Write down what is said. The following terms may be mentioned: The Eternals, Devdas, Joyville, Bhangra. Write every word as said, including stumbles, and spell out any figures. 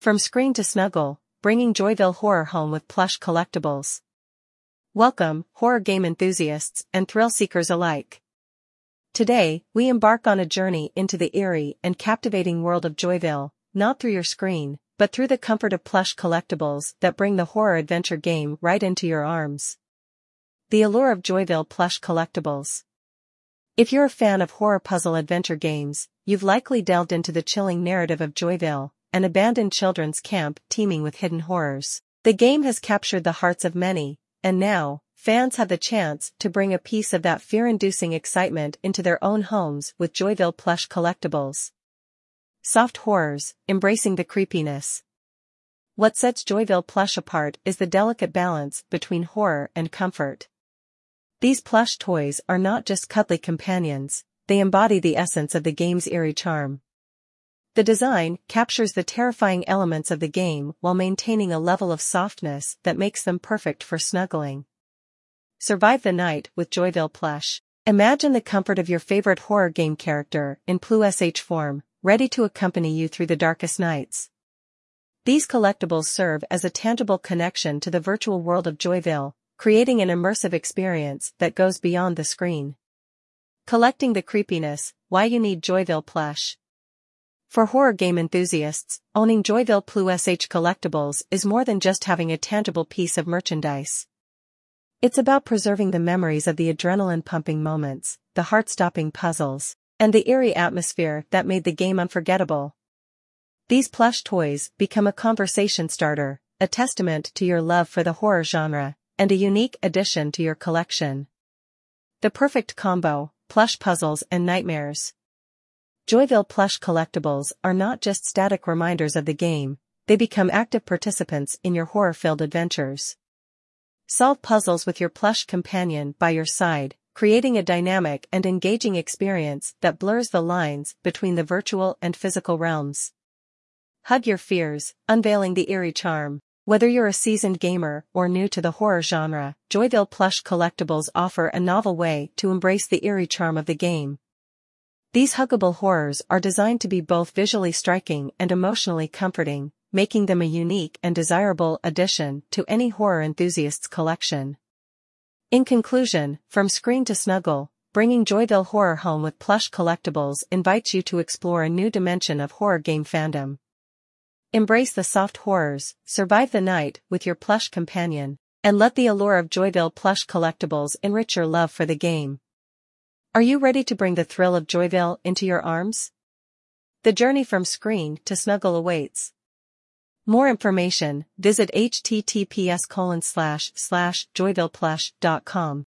From screen to snuggle, bringing Joyville horror home with plush collectibles. Welcome, horror game enthusiasts and thrill seekers alike. Today, we embark on a journey into the eerie and captivating world of Joyville, not through your screen, but through the comfort of plush collectibles that bring the horror adventure game right into your arms. The allure of Joyville plush collectibles. If you're a fan of horror puzzle adventure games, you've likely delved into the chilling narrative of Joyville, an abandoned children's camp teeming with hidden horrors. The game has captured the hearts of many, and now, fans have the chance to bring a piece of that fear-inducing excitement into their own homes with Joyville plush collectibles. Soft horrors, embracing the creepiness. What sets Joyville plush apart is the delicate balance between horror and comfort. These plush toys are not just cuddly companions, they embody the essence of the game's eerie charm. The design captures the terrifying elements of the game while maintaining a level of softness that makes them perfect for snuggling. Survive the night with Joyville plush. Imagine the comfort of your favorite horror game character in plush form, ready to accompany you through the darkest nights. These collectibles serve as a tangible connection to the virtual world of Joyville, creating an immersive experience that goes beyond the screen. Collecting the creepiness, why you need Joyville plush. For horror game enthusiasts, owning Joyville plush collectibles is more than just having a tangible piece of merchandise. It's about preserving the memories of the adrenaline-pumping moments, the heart-stopping puzzles, and the eerie atmosphere that made the game unforgettable. These plush toys become a conversation starter, a testament to your love for the horror genre, and a unique addition to your collection. The perfect combo, plush puzzles and nightmares. Joyville plush collectibles are not just static reminders of the game, they become active participants in your horror-filled adventures. Solve puzzles with your plush companion by your side, creating a dynamic and engaging experience that blurs the lines between the virtual and physical realms. Hug your fears, unveiling the eerie charm. Whether you're a seasoned gamer or new to the horror genre, Joyville plush collectibles offer a novel way to embrace the eerie charm of the game. These huggable horrors are designed to be both visually striking and emotionally comforting, making them a unique and desirable addition to any horror enthusiast's collection. In conclusion, from screen to snuggle, bringing Joyville horror home with plush collectibles invites you to explore a new dimension of horror game fandom. Embrace the soft horrors, survive the night with your plush companion, and let the allure of Joyville plush collectibles enrich your love for the game. Are you ready to bring the thrill of Joyville into your arms? The journey from screen to snuggle awaits. More information, visit H T T P S colon slash slash joyvilleplush dot com.